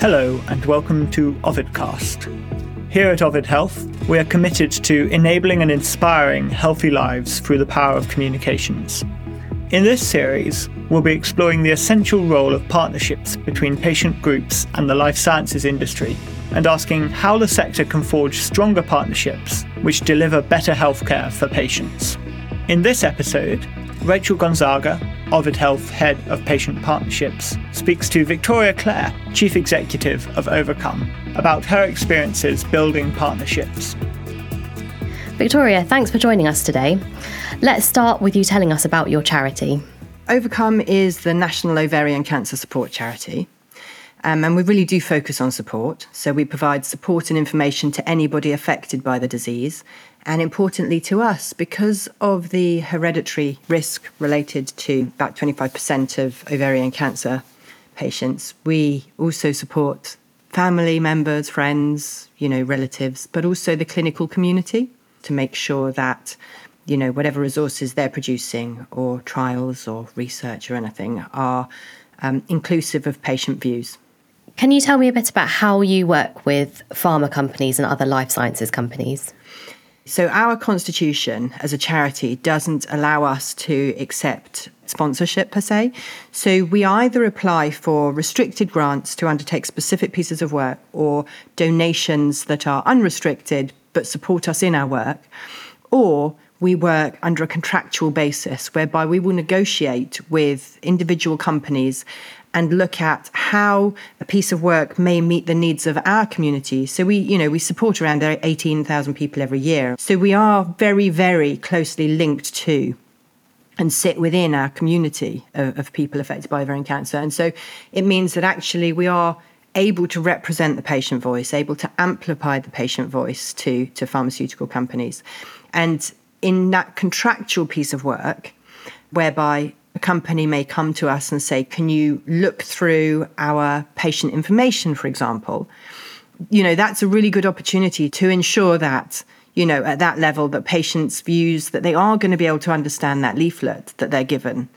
Hello and welcome to OVIDcast. Here at OVID Health, we are committed to enabling and inspiring healthy lives through the power of communications. In this series, we'll be exploring the essential role of partnerships between patient groups and the life sciences industry, and asking how the sector can forge stronger partnerships which deliver better healthcare for patients. In this episode, Rachael Gonzaga, OVID Health Head of Patient Partnerships, speaks to Victoria Clare, Chief Executive of Ovacome, about her experiences building partnerships. Victoria, thanks for joining us today. Let's start with you telling us about your charity. Ovacome is the National Ovarian Cancer Support Charity, and we really do focus on support. So we provide support and information to anybody affected by the disease, and importantly to us, because of the hereditary risk related to about 25% of ovarian cancer patients, we also support family members, friends, relatives, but also the clinical community to make sure that, whatever resources they're producing or trials or research or anything are inclusive of patient views. Can you tell me a bit about how you work with pharma companies and other life sciences companies? So our constitution as a charity doesn't allow us to accept sponsorship per se. So we either apply for restricted grants to undertake specific pieces of work or donations that are unrestricted but support us in our work, or we work under a contractual basis whereby we will negotiate with individual companies and look at how a piece of work may meet the needs of our community. So we support around 18,000 people every year. So we are very, very closely linked to and sit within our community of people affected by ovarian cancer. And so it means that actually we are able to represent the patient voice, able to amplify the patient voice to pharmaceutical companies. And in that contractual piece of work, whereby a company may come to us and say, can you look through our patient information, for example? That's a really good opportunity to ensure that, at that level, that patients' views, that they are going to be able to understand that leaflet that they're given.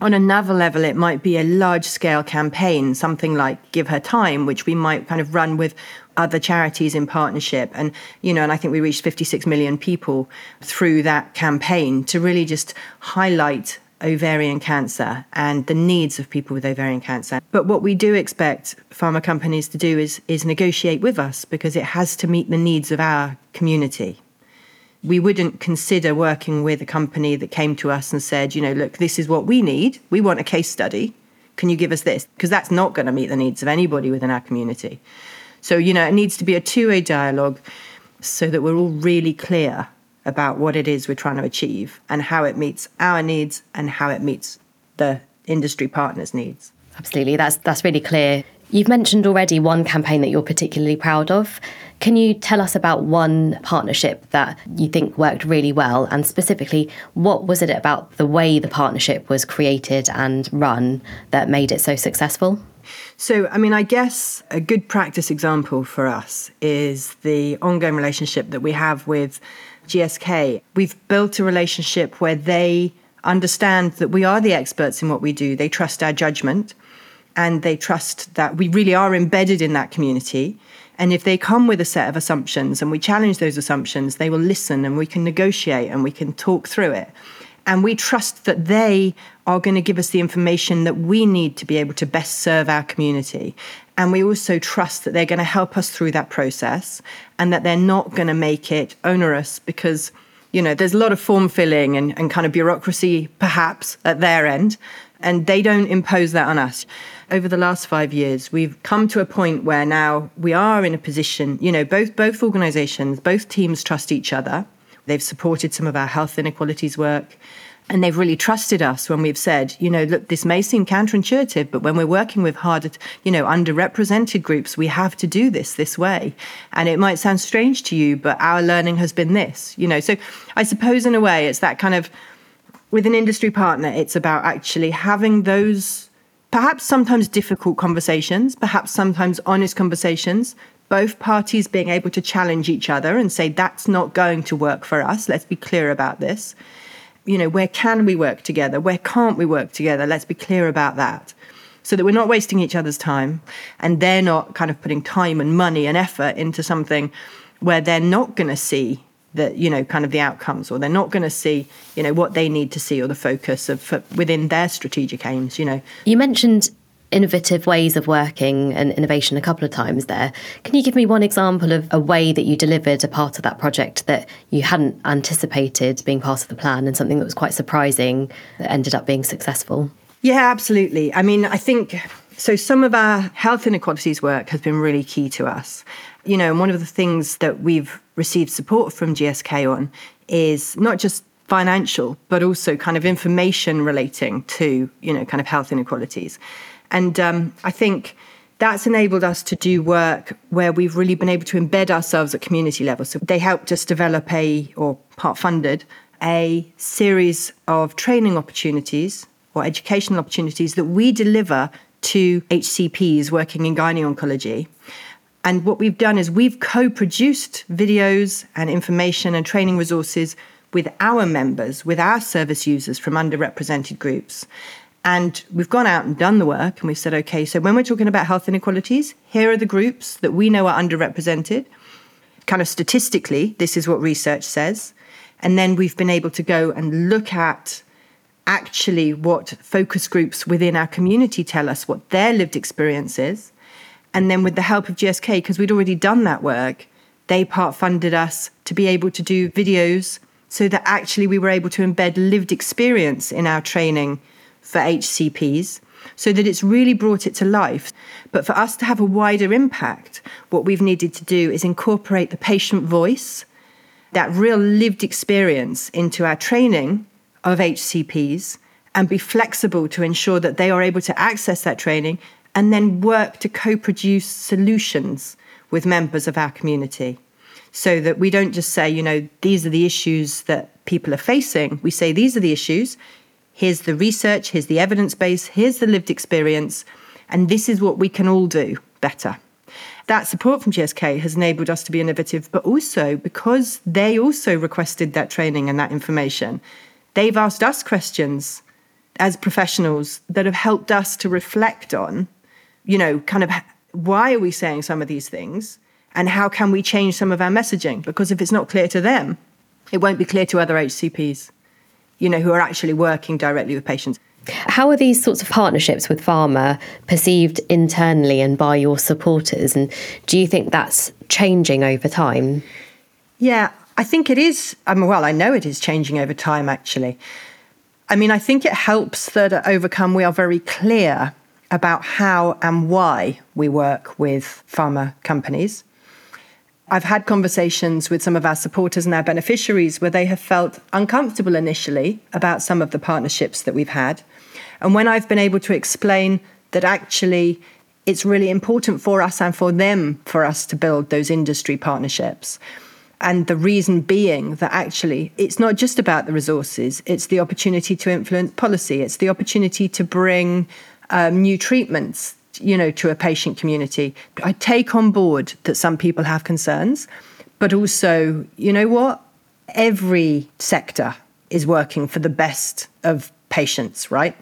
On another level, it might be a large-scale campaign, something like Give Her Time, which we might kind of run with other charities in partnership. And, and I think we reached 56 million people through that campaign to really just highlight ovarian cancer and the needs of people with ovarian cancer. But what we do expect pharma companies to do is negotiate with us, because it has to meet the needs of our community. We wouldn't consider working with a company that came to us and said, look, this is what we need. We want a case study. Can you give us this? Because that's not going to meet the needs of anybody within our community. So, it needs to be a two-way dialogue so that we're all really clear about what it is we're trying to achieve and how it meets our needs and how it meets the industry partners' needs. Absolutely, that's really clear. You've mentioned already one campaign that you're particularly proud of. Can you tell us about one partnership that you think worked really well, and specifically, what was it about the way the partnership was created and run that made it so successful? So, I guess a good practice example for us is the ongoing relationship that we have with GSK. We've built a relationship where they understand that we are the experts in what we do. They trust our judgment, and they trust that we really are embedded in that community. And if they come with a set of assumptions and we challenge those assumptions, they will listen, and we can negotiate and we can talk through it. And we trust that they are going to give us the information that we need to be able to best serve our community. And we also trust that they're going to help us through that process, and that they're not going to make it onerous, because, there's a lot of form filling and kind of bureaucracy, perhaps, at their end. And they don't impose that on us. Over the last 5 years, we've come to a point where now we are in a position, both organisations, both teams trust each other. They've supported some of our health inequalities work, and they've really trusted us when we've said, look, this may seem counterintuitive, but when we're working with harder, underrepresented groups, we have to do this way. And it might sound strange to you, but our learning has been this. So I suppose in a way it's that kind of, with an industry partner, it's about actually having those perhaps sometimes difficult conversations, perhaps sometimes honest conversations, both parties being able to challenge each other and say, that's not going to work for us. Let's be clear about this. Where can we work together? Where can't we work together? Let's be clear about that. so that we're not wasting each other's time and they're not kind of putting time and money and effort into something where they're not going to see the, you know, kind of the outcomes, or they're not going to see, you know, what they need to see, or the focus of within their strategic aims, you know. You mentioned innovative ways of working and innovation a couple of times there. Can you give me one example of a way that you delivered a part of that project that you hadn't anticipated being part of the plan, and something that was quite surprising that ended up being successful? Yeah, absolutely. I mean, I think, so some of our health inequalities work has been really key to us. You know, and one of the things that we've received support from GSK on is not just financial, but also kind of information relating to, you know, kind of health inequalities. And I think that's enabled us to do work where we've really been able to embed ourselves at community level. So they helped us develop part funded, a series of training opportunities or educational opportunities that we deliver to HCPs working in gynae oncology. And what we've done is we've co-produced videos and information and training resources with our members, with our service users from underrepresented groups. And we've gone out and done the work, and we've said, okay, so when we're talking about health inequalities, here are the groups that we know are underrepresented. Kind of statistically, this is what research says. And then we've been able to go and look at actually what focus groups within our community tell us, what their lived experience is. And then with the help of GSK, because we'd already done that work, they part-funded us to be able to do videos so that actually we were able to embed lived experience in our training for HCPs, so that it's really brought it to life. But for us to have a wider impact, what we've needed to do is incorporate the patient voice, that real lived experience, into our training of HCPs, and be flexible to ensure that they are able to access that training, and then work to co-produce solutions with members of our community. So that we don't just say, you know, these are the issues that people are facing. We say, these are the issues. Here's the research, here's the evidence base, here's the lived experience, and this is what we can all do better. That support from GSK has enabled us to be innovative, but also because they also requested that training and that information, they've asked us questions as professionals that have helped us to reflect on, you know, kind of why are we saying some of these things, and how can we change some of our messaging? Because if it's not clear to them, it won't be clear to other HCPs, you know, who are actually working directly with patients. How are these sorts of partnerships with pharma perceived internally and by your supporters? And do you think that's changing over time? Yeah, I think it is. I know it is changing over time, actually. I mean, I think it helps that at Ovacome we are very clear about how and why we work with pharma companies. I've had conversations with some of our supporters and our beneficiaries where they have felt uncomfortable initially about some of the partnerships that we've had. And when I've been able to explain that actually it's really important for us and for them for us to build those industry partnerships. And the reason being that actually it's not just about the resources, it's the opportunity to influence policy, it's the opportunity to bring new treatments, you know, to a patient community. I take on board that some people have concerns, but also, you know what? Every sector is working for the best of patients, right?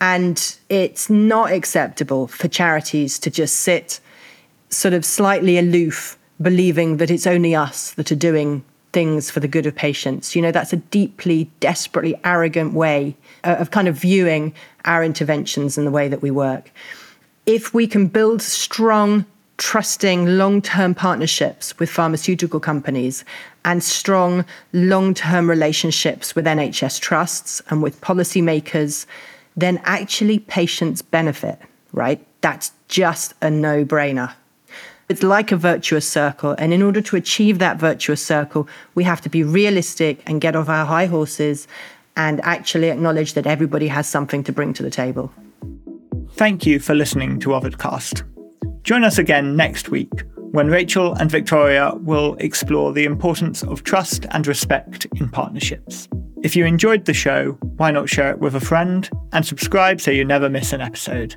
And it's not acceptable for charities to just sit sort of slightly aloof, believing that it's only us that are doing things for the good of patients. You know, that's a deeply, desperately arrogant way of kind of viewing our interventions and the way that we work. If we can build strong, trusting, long-term partnerships with pharmaceutical companies and strong, long-term relationships with NHS trusts and with policymakers, then actually patients benefit, right? That's just a no-brainer. It's like a virtuous circle. And in order to achieve that virtuous circle, we have to be realistic and get off our high horses and actually acknowledge that everybody has something to bring to the table. Thank you for listening to OVIDcast. Join us again next week when Rachael and Victoria will explore the importance of trust and respect in partnerships. If you enjoyed the show, why not share it with a friend and subscribe so you never miss an episode.